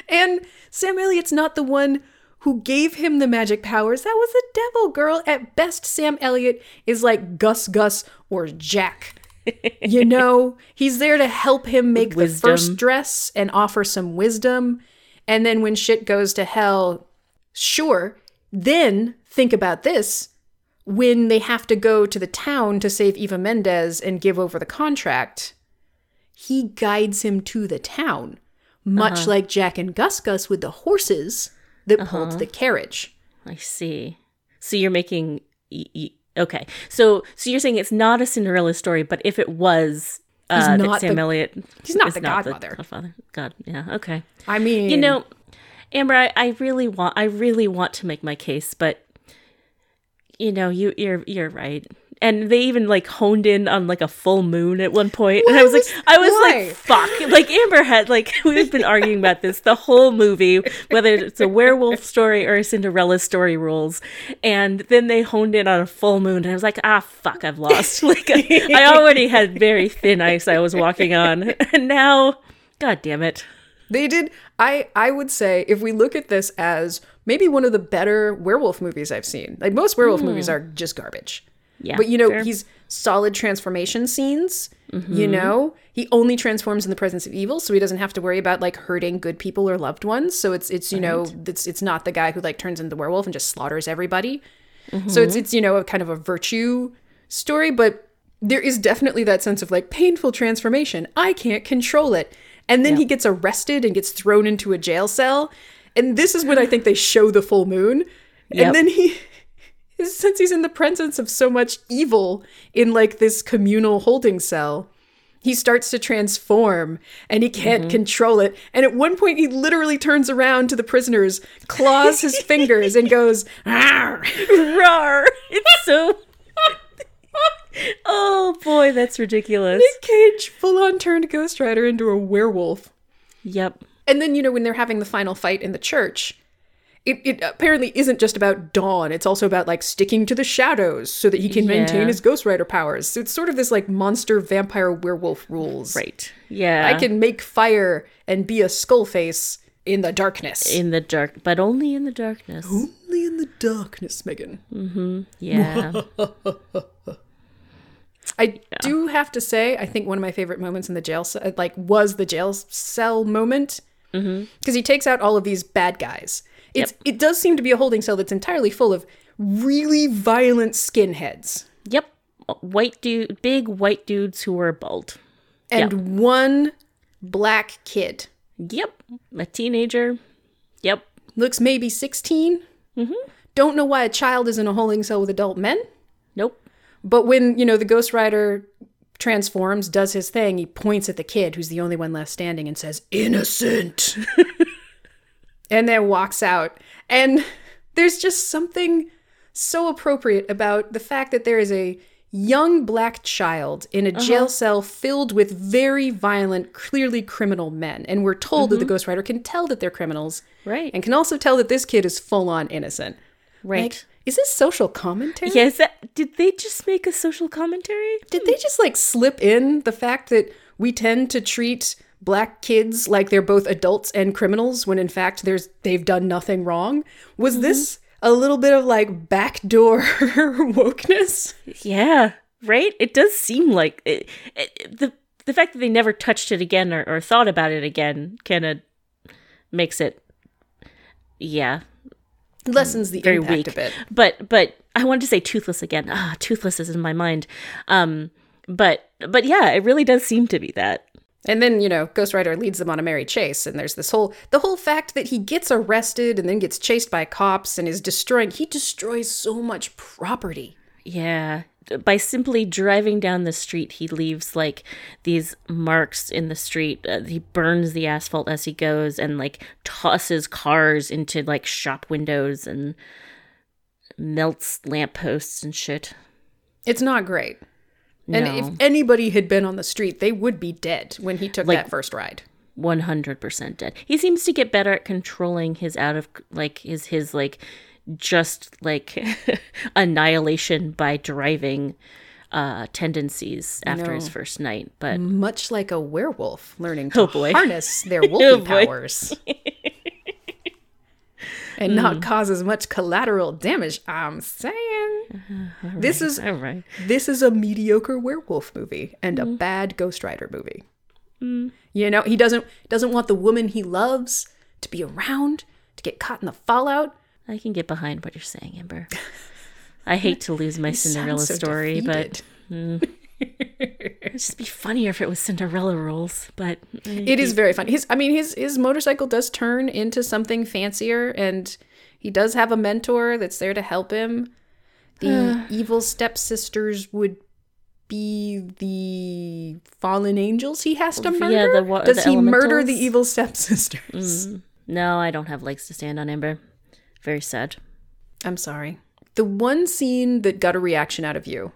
And Sam Elliott's not the one who gave him the magic powers. That was the devil, girl. At best, Sam Elliott is like Gus Gus or Jack. You know, he's there to help him make the first dress and offer some wisdom. And then when shit goes to hell, sure, then think about this. when they have to go to the town to save Eva Mendes and give over the contract, he guides him to the town, much uh-huh. like Jack and Gus Gus with the horses that uh-huh. pulled the carriage. I see. So you're making... E- e- okay. So so you're saying it's not a Cinderella story, but if it was... He's uh, not Sam the, Elliott. He's not the not godfather. The godfather. God, yeah. Okay. I mean, you know, Amber, I, I really want, I really want to make my case, but you know, you you're you're right. And they even like honed in on like a full moon at one point, what? And I was like, I was Why? like, fuck. Like Amber had like we've been arguing about this the whole movie, whether it's a werewolf story or a Cinderella story rules. And then they honed in on a full moon, and I was like, ah, fuck, I've lost. Like I, I already had very thin ice I was walking on, and now, god damn it, they did. I I would say if we look at this as maybe one of the better werewolf movies I've seen. Like most werewolf mm. movies are just garbage. Yeah, but, you know, fair. He's solid transformation scenes, mm-hmm. you know, he only transforms in the presence of evil. So he doesn't have to worry about like hurting good people or loved ones. So it's it's, you right. know, it's it's not the guy who like turns into the werewolf and just slaughters everybody. Mm-hmm. So it's, it's, you know, a kind of a virtue story. But there is definitely that sense of like painful transformation. I can't control it. And then yeah. he gets arrested and gets thrown into a jail cell. And this is when I think they show the full moon. Yep. And then he... Since he's in the presence of so much evil in, like, this communal holding cell, he starts to transform, and he can't mm-hmm. control it. And at one point, he literally turns around to the prisoners, claws his fingers, and goes, "Rawr, rawr." It's so... Oh, boy, that's ridiculous. Nick Cage full-on turned Ghost Rider into a werewolf. Yep. And then, you know, when they're having the final fight in the church... It, it apparently isn't just about Dawn. It's also about, like, sticking to the shadows so that he can yeah. maintain his Ghost Rider powers. So it's sort of this, like, monster, vampire, werewolf rules. Right. Yeah. I can make fire and be a skull face in the darkness. In the dark. But only in the darkness. Only in the darkness, Megan. Mm-hmm. Yeah. I yeah. do have to say, I think one of my favorite moments in the jail cell, like, was the jail cell moment. Mm-hmm. Because he takes out all of these bad guys. It's, yep. It does seem to be a holding cell that's entirely full of really violent skinheads. Yep. White dude, big white dudes who are bald. And yep. one black kid. Yep. A teenager. Yep. Looks maybe sixteen. Mm-hmm. Don't know why a child is in a holding cell with adult men. Nope. But when, you know, the Ghost Rider transforms, does his thing, he points at the kid who's the only one left standing and says, "Innocent." And then walks out. And there's just something so appropriate about the fact that there is a young black child in a uh-huh. jail cell filled with very violent, clearly criminal men. And we're told mm-hmm. that the Ghost Rider can tell that they're criminals. Right. And can also tell that this kid is full-on innocent. Right. Like, is this social commentary? Yeah, is that, did they just make a social commentary? Did hmm. they just, like, slip in the fact that we tend to treat... black kids like they're both adults and criminals when in fact there's they've done nothing wrong? Was mm-hmm. this a little bit of like backdoor wokeness? Yeah, right? It does seem like it, it, the the fact that they never touched it again or, or thought about it again kind of makes it yeah lessens the very impact weak. A bit. But but I wanted to say toothless again. Ah, oh, toothless is in my mind. Um, but but yeah, it really does seem to be that. And then, you know, Ghost Rider leads them on a merry chase, and there's this whole, the whole fact that he gets arrested and then gets chased by cops and is destroying, he destroys so much property. Yeah. By simply driving down the street, he leaves, like, these marks in the street. Uh, he burns the asphalt as he goes and, like, tosses cars into, like, shop windows and melts lampposts and shit. It's not great. And no. if anybody had been on the street, they would be dead when he took like, that first ride. one hundred percent dead. He seems to get better at controlling his out of, like, his, his like, just, like, annihilation by driving uh, tendencies after no. his first night. But much like a werewolf learning to oh boy. harness their wolfy oh powers. And mm. not cause as much collateral damage, I'm saying. Uh, right, this is right. this is a mediocre werewolf movie and mm. a bad Ghost Rider movie. Mm. You know, he doesn't doesn't want the woman he loves to be around, to get caught in the fallout. I can get behind what you're saying, Amber. I hate to lose my you Cinderella so story, defeated. but mm, it'd just be funnier if it was Cinderella rules. But it, it is very funny. His, I mean, his his motorcycle does turn into something fancier, and he does have a mentor that's there to help him. The evil stepsisters would be the fallen angels he has to murder. Yeah, the wa- does the he elementals? Murder the evil stepsisters? Mm. No, I don't have legs to stand on, Amber. Very sad. I'm sorry. The one scene that got a reaction out of you.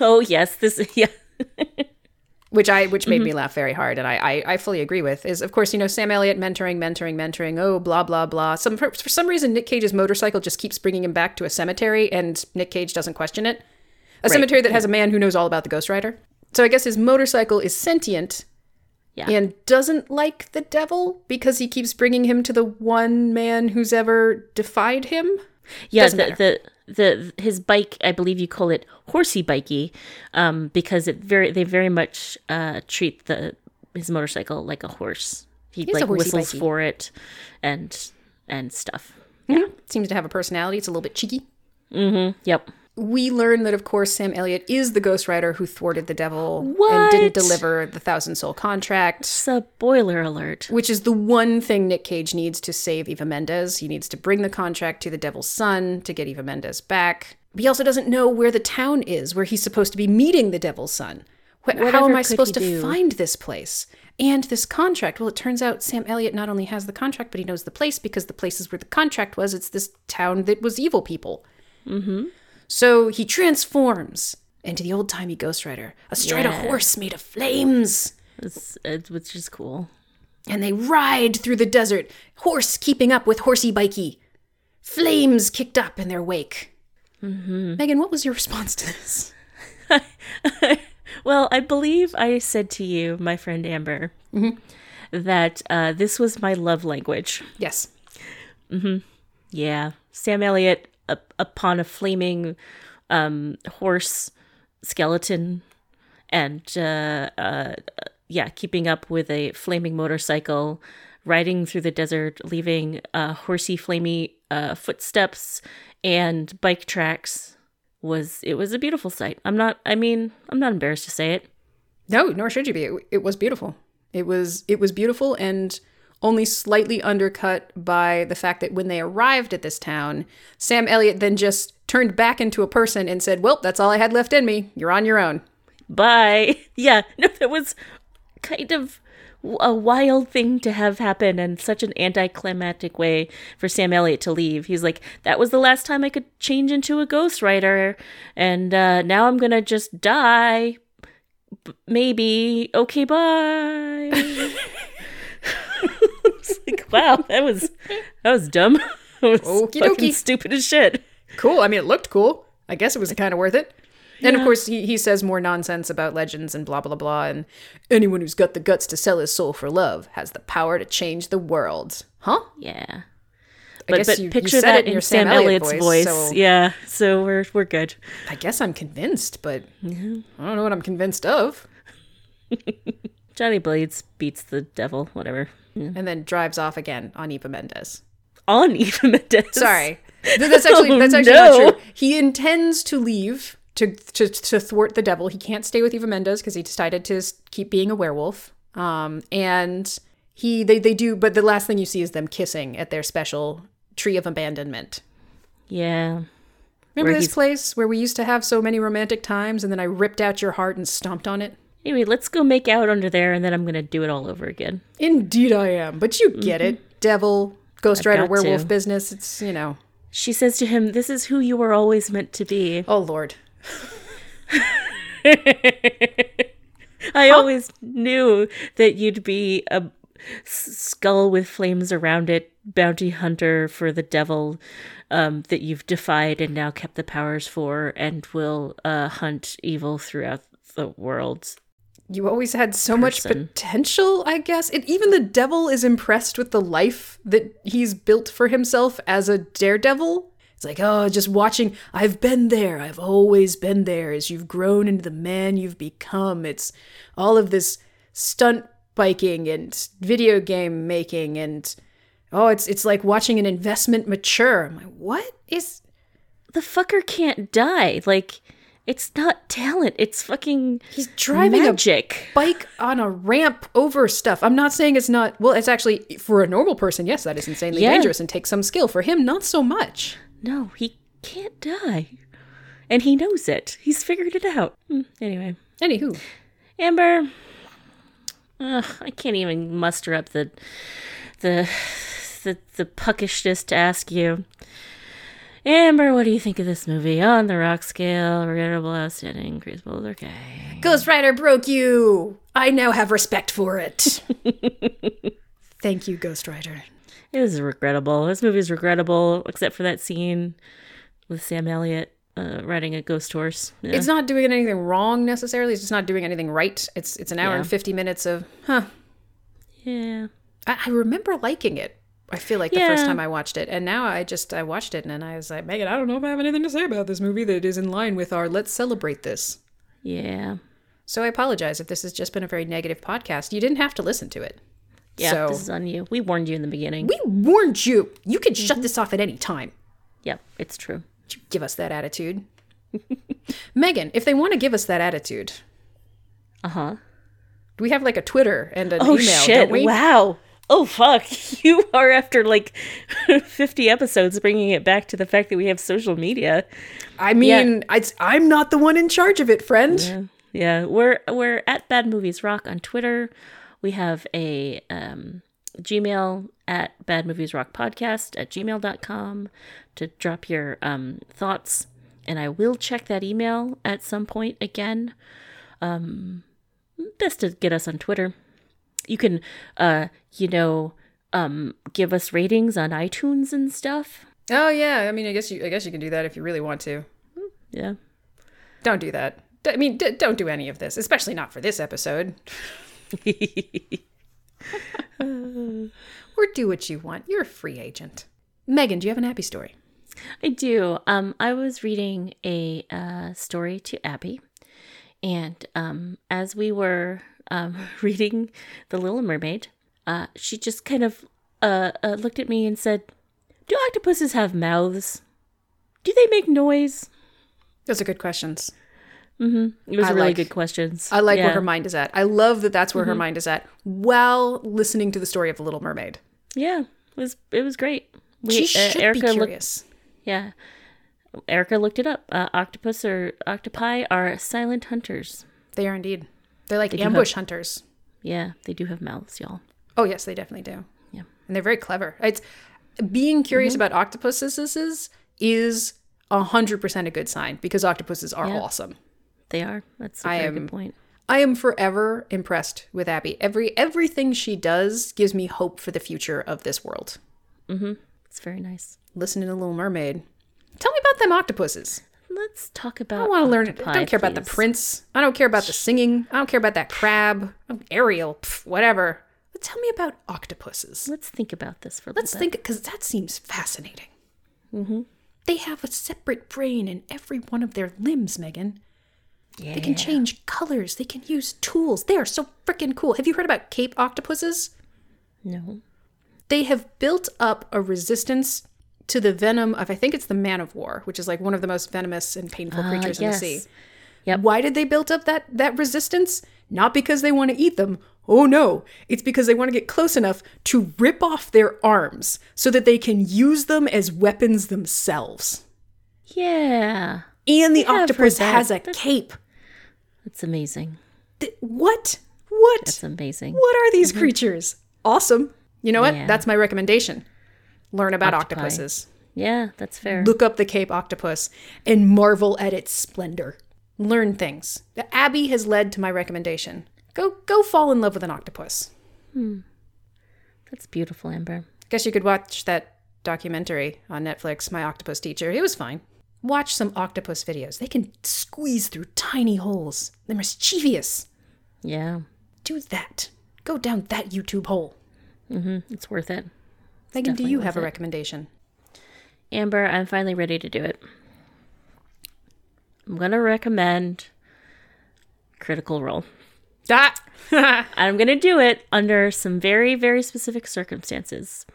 Oh, yes. This yeah. which I which made mm-hmm. me laugh very hard, and I, I I fully agree with, is, of course, you know, Sam Elliott mentoring, mentoring, mentoring, oh, blah, blah, blah. Some for, for some reason, Nick Cage's motorcycle just keeps bringing him back to a cemetery, and Nick Cage doesn't question it. A right. cemetery that has a man who knows all about the Ghost Rider. So I guess his motorcycle is sentient yeah. and doesn't like the devil because he keeps bringing him to the one man who's ever defied him. Yeah, the, the the his bike, I believe you call it horsey bikey, um, because it very they very much uh, treat the his motorcycle like a horse. He He's like whistles bikey. for it, and and stuff. Mm-hmm. Yeah, seems to have a personality. It's a little bit cheeky. Mm-hmm. Yep. We learn that, of course, Sam Elliott is the Ghost Rider who thwarted the devil what? and didn't deliver the Thousand Soul contract. Spoiler alert. Which is the one thing Nick Cage needs to save Eva Mendes. He needs to bring the contract to the devil's son to get Eva Mendes back. But he also doesn't know where the town is, where he's supposed to be meeting the devil's son. Wh- how am I supposed to do? find this place and this contract? Well, it turns out Sam Elliott not only has the contract, but he knows the place because the place is where the contract was. It's this town that was evil people. Mm-hmm. So he transforms into the old-timey Ghost Rider, astride yeah. a horse made of flames. It's, it's, which is cool. And they ride through the desert, horse keeping up with horsey bikey. Flames kicked up in their wake. Mm-hmm. Megan, what was your response to this? Well, I believe I said to you, my friend Amber, mm-hmm. that uh, this was my love language. Yes. Mm-hmm. Yeah. Sam Elliott. Upon a flaming um, horse skeleton, and uh, uh, yeah, keeping up with a flaming motorcycle, riding through the desert, leaving uh, horsey, flamey uh, footsteps and bike tracks was it was a beautiful sight. I'm not. I mean, I'm not embarrassed to say it. No, nor should you be. It, it was beautiful. It was. It was beautiful, and only slightly undercut by the fact that when they arrived at this town, Sam Elliott then just turned back into a person and said, well, that's all I had left in me. You're on your own. Bye. Yeah, no, that was kind of a wild thing to have happen, and such an anticlimactic way for Sam Elliott to leave. He's like, that was the last time I could change into a Ghost Rider, and uh, now I'm going to just die. B- maybe. Okay, bye. Like, wow, that was that was dumb. That was Okey fucking dokey. Stupid as shit. Cool. I mean, it looked cool. I guess it was kind of worth it. Yeah. And of course, he, he says more nonsense about legends and blah, blah, blah. And anyone who's got the guts to sell his soul for love has the power to change the world. Huh? Yeah. I but, guess but you, picture you said that it in your Sam, Sam Elliott voice. voice. So yeah. So we're we're good. I guess I'm convinced, but mm-hmm. I don't know what I'm convinced of. Johnny Blades beats the devil, whatever. Yeah. And then drives off again on Eva Mendes. On Eva Mendes? Sorry. That's actually, that's actually oh, no. not true. He intends to leave to, to to thwart the devil. He can't stay with Eva Mendes because he decided to keep being a werewolf. Um, and he they, they do, but the last thing you see is them kissing at their special tree of abandonment. Yeah. Remember where this he's... place where we used to have so many romantic times, and then I ripped out your heart and stomped on it? Anyway, let's go make out under there, and then I'm going to do it all over again. Indeed I am. But you get mm-hmm. it. Devil, Ghost Rider, werewolf to. business. It's, you know. She says to him, this is who you were always meant to be. Oh, Lord. I huh? always knew that you'd be a skull with flames around it, bounty hunter for the devil um, that you've defied and now kept the powers for, and will uh, hunt evil throughout the world. You always had so person. much potential, I guess. And even the devil is impressed with the life that he's built for himself as a daredevil. It's like, oh, just watching, I've been there. I've always been there. As you've grown into the man you've become, it's all of this stunt biking and video game making. And, oh, it's it's like watching an investment mature. I'm like, what is... the fucker can't die. Like, it's not talent. It's fucking He's driving magic. A bike on a ramp over stuff. I'm not saying it's not... Well, it's actually, for a normal person, yes, that is insanely yeah. dangerous and takes some skill. For him, not so much. No, he can't die. And he knows it. He's figured it out. Anyway. Anywho. Amber. Ugh, I can't even muster up the, the, the, the puckishness to ask you. Amber, what do you think of this movie? On the rock scale, regrettable, outstanding, increasable, okay. Ghost Rider broke you. I now have respect for it. Thank you, Ghost Rider. It is regrettable. This movie is regrettable, except for that scene with Sam Elliott uh, riding a ghost horse. Yeah. It's not doing anything wrong necessarily. It's just not doing anything right. It's it's an hour yeah. and fifty minutes of, huh. Yeah. I, I remember liking it. I feel like the yeah. first time I watched it. And now I just, I watched it and then I was like, Megan, I don't know if I have anything to say about this movie that is in line with our let's celebrate this. Yeah. So I apologize if this has just been a very negative podcast. You didn't have to listen to it. Yeah, so, this is on you. We warned you in the beginning. We warned you. You can mm-hmm. shut this off at any time. Yep, yeah, it's true. You give us that attitude. Megan, if they want to give us that attitude. Uh-huh. We have like a Twitter and an oh, email, shit. Don't we? Wow. Oh, fuck. You are, after like fifty episodes, bringing it back to the fact that we have social media. I mean, yeah. it's, I'm not the one in charge of it, friend. Yeah. yeah. We're we're at Bad Movies Rock on Twitter. We have a um, Gmail at Bad Movies Rock Podcast at gmail dot com to drop your um, thoughts. And I will check that email at some point again. Um, best to get us on Twitter. You can, uh, you know, um, give us ratings on iTunes and stuff. Oh yeah, I mean, I guess you, I guess you can do that if you really want to. Yeah. Don't do that. I mean, d- don't do any of this, especially not for this episode. Or do what you want. You're a free agent. Megan, do you have an Abby story? I do. Um, I was reading a uh, story to Abby, and um, as we were. Um, reading The Little Mermaid, uh, she just kind of uh, uh, looked at me and said, do octopuses have mouths? Do they make noise? Those are good questions. Mm-hmm. It was I really like, good questions. I like yeah. where her mind is at. I love that that's where mm-hmm. her mind is at while listening to the story of The Little Mermaid. Yeah, it was, it was great. We, she should uh, Erica be curious. Looked, yeah. Erica looked it up. Uh, octopus or octopi are silent hunters. They are indeed. They're like they ambush have, hunters. Yeah, they do have mouths, y'all. Oh, yes, they definitely do. Yeah. And they're very clever. It's being curious mm-hmm. about octopuses is, is one hundred percent a good sign because octopuses are yeah. awesome. They are. That's a I very am, good point. I am forever impressed with Abby. Every Everything she does gives me hope for the future of this world. Mm-hmm. It's very nice. Listen to The Little Mermaid. Tell me about them octopuses. Let's talk about. I don't want to learn it. I don't care please. About the prince. I don't care about the singing. I don't care about that crab. Ariel, pff, whatever. But tell me about octopuses. Let's think about this for a Let's little bit. Let's think, because that seems fascinating. Mm-hmm. They have a separate brain in every one of their limbs, Megan. Yeah. They can change colors. They can use tools. They are so freaking cool. Have you heard about cape octopuses? No. They have built up a resistance to the venom of, I think it's the man-of-war, which is like one of the most venomous and painful creatures uh, yes. in the sea. Yep. Why did they build up that, that resistance? Not because they want to eat them. Oh, no. It's because they want to get close enough to rip off their arms so that they can use them as weapons themselves. Yeah. And the yeah, octopus has a that's, cape. That's amazing. Th- what? What? That's amazing. What are these mm-hmm. creatures? Awesome. You know what? Yeah. That's my recommendation. Learn about Octopi. Octopuses. Yeah, that's fair. Look up the Cape Octopus and marvel at its splendor. Learn things. The Abbey has led to my recommendation. Go go fall in love with an octopus. Hmm. That's beautiful, Amber. Guess you could watch that documentary on Netflix, My Octopus Teacher. It was fine. Watch some octopus videos. They can squeeze through tiny holes. They're mischievous. Yeah. Do that. Go down that YouTube hole. Mm-hmm. It's worth it. Megan, do you have a it. recommendation? Amber, I'm finally ready to do it. I'm going to recommend Critical Role. Ah! I'm going to do it under some very, very specific circumstances.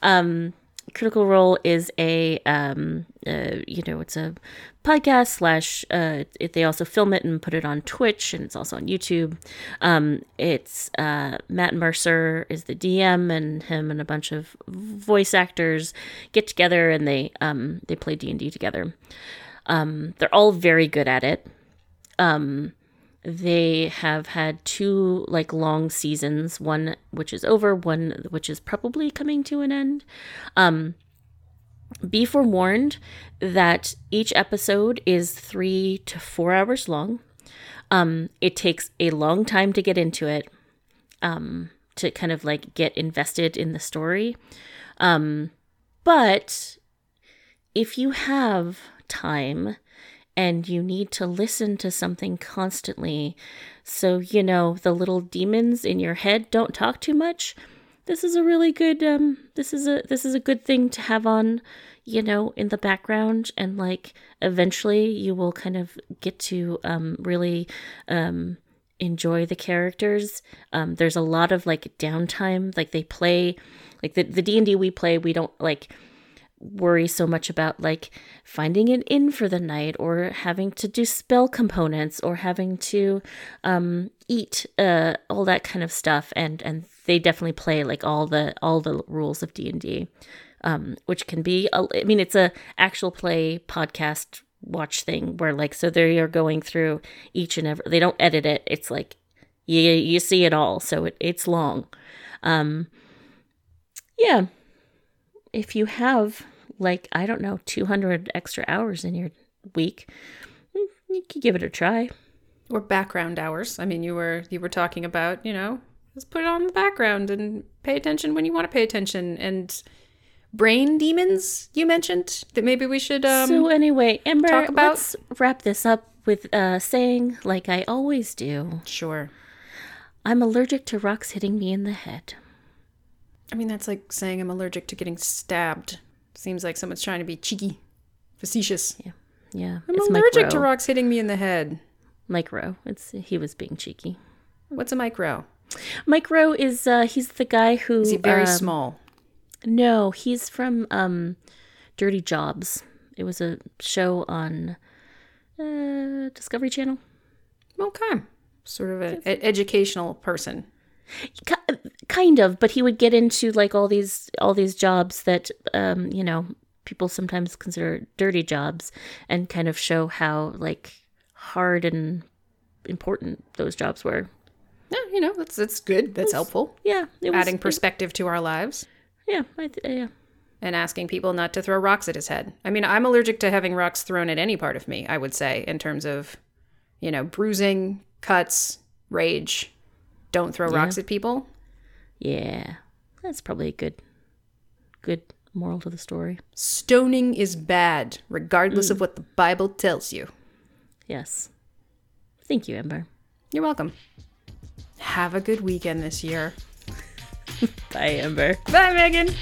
Um, Critical Role is a, um, uh, you know, it's a podcast slash, uh, it, they also film it and put it on Twitch, and it's also on YouTube. Um, it's uh, Matt Mercer is the D M, and him and a bunch of voice actors get together and they um, they play D and D together. Um, they're all very good at it. Um, they have had two like long seasons, one which is over, one which is probably coming to an end. Um, be forewarned that each episode is three to four hours long. Um, it takes a long time to get into it, um, to kind of like get invested in the story. Um, but if you have time and you need to listen to something constantly, so, you know, the little demons in your head don't talk too much, this is a really good, um, this is a, this is a good thing to have on, you know, in the background. And like, eventually you will kind of get to, um, really, um, enjoy the characters. Um, there's a lot of like downtime, like they play, like the, the D and D we play, we don't like worry so much about like finding an inn for the night or having to do spell components or having to um eat uh all that kind of stuff, and and they definitely play like all the all the rules of D and D, um which can be a, I mean it's a actual play podcast watch thing where like, so they are going through each and every, they don't edit it, it's like you you see it all, so it, it's long. um yeah If you have, like, I don't know, two hundred extra hours in your week, you could give it a try. Or background hours. I mean, you were you were talking about, you know, just put it on the background and pay attention when you want to pay attention. And brain demons, you mentioned, that maybe we should um, so anyway, Amber, talk about. Let's wrap this up with uh, saying, like I always do. Sure. I'm allergic to rocks hitting me in the head. I mean, that's like saying I'm allergic to getting stabbed. Seems like someone's trying to be cheeky, facetious. Yeah, yeah. I'm it's allergic to rocks hitting me in the head. Mike Rowe. It's he was being cheeky. What's a Mike Rowe? Mike Rowe is uh, he's the guy who is he very um, small? No, he's from um, Dirty Jobs. It was a show on uh, Discovery Channel. Okay, sort of an educational person. Kind of, but he would get into like all these all these jobs that um you know people sometimes consider dirty jobs, and kind of show how like hard and important those jobs were. Yeah, you know, that's that's good. That's it's, helpful. Yeah, it was, adding perspective it, to our lives. Yeah, I th- yeah. And asking people not to throw rocks at his head. I mean, I'm allergic to having rocks thrown at any part of me. I would say, in terms of, you know, bruising, cuts, rage. Don't throw yeah. rocks at people. Yeah. That's probably a good good moral to the story. Stoning is bad, regardless mm. of what the Bible tells you. Yes. Thank you, Amber. You're welcome. Have a good weekend this year. Bye, Amber. Bye, Megan.